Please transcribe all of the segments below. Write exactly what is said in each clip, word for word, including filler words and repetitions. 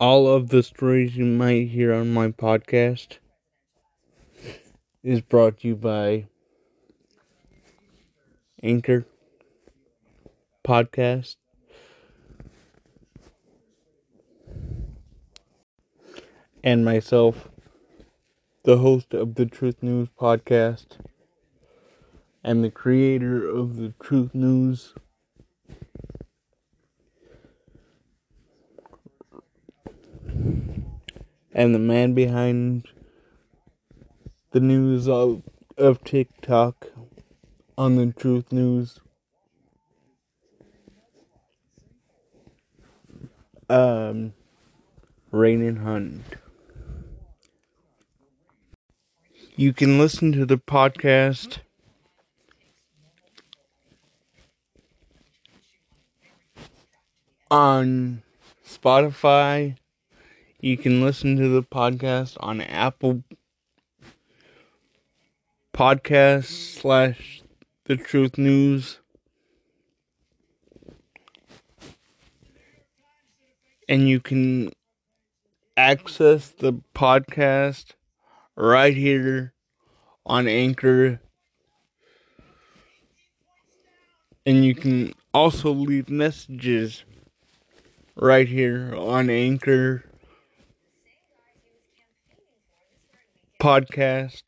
all of the stories you might hear on my podcast is brought to you by Anchor Podcast. And myself, the host of the Truth News Podcast, and the creator of the Truth News and the man behind the news of, of TikTok on the Truth News. Um, Rainin Hunt. You can listen to the podcast on Spotify. You can listen to the podcast on Apple Podcasts slash The Truth News. And you can access the podcast right here on Anchor. And you can also leave messages right here on Anchor Podcast.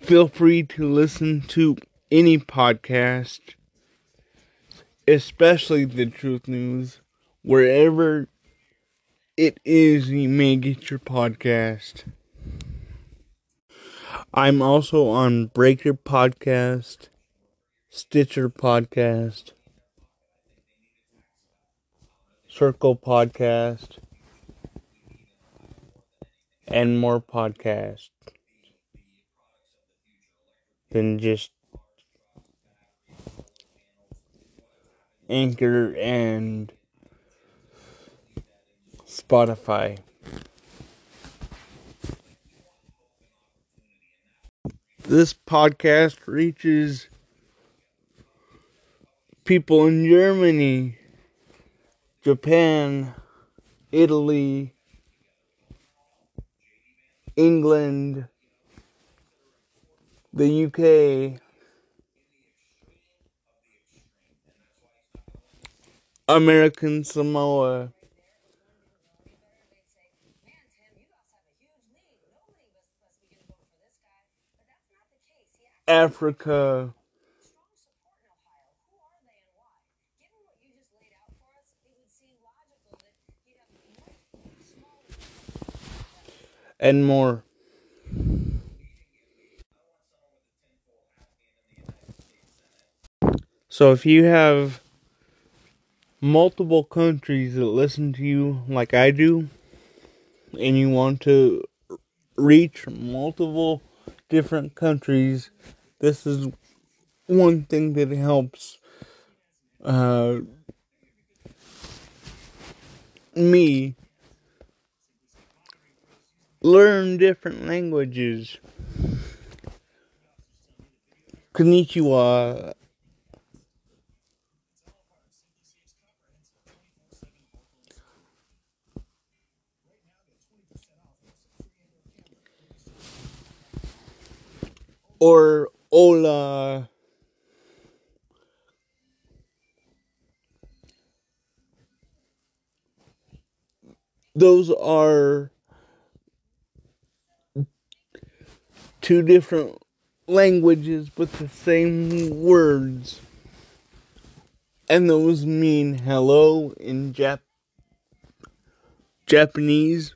Feel free to listen to any podcast, especially the Truth News, wherever it is you may get your podcast. I'm also on Breaker Podcast, Stitcher Podcast, Circle Podcast, and more podcasts than just Anchor and Spotify. This podcast reaches people in Germany, Japan, Italy, England, the U K, American Samoa, Africa, and more. So if you have multiple countries that listen to you like I do, and you want to reach multiple different countries, this is one thing that helps uh, me learn different languages. Konnichiwa. Or hola, those are two different languages with the same words, and those mean hello in Jap- Japanese.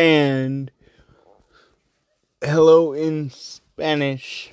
And hello in Spanish.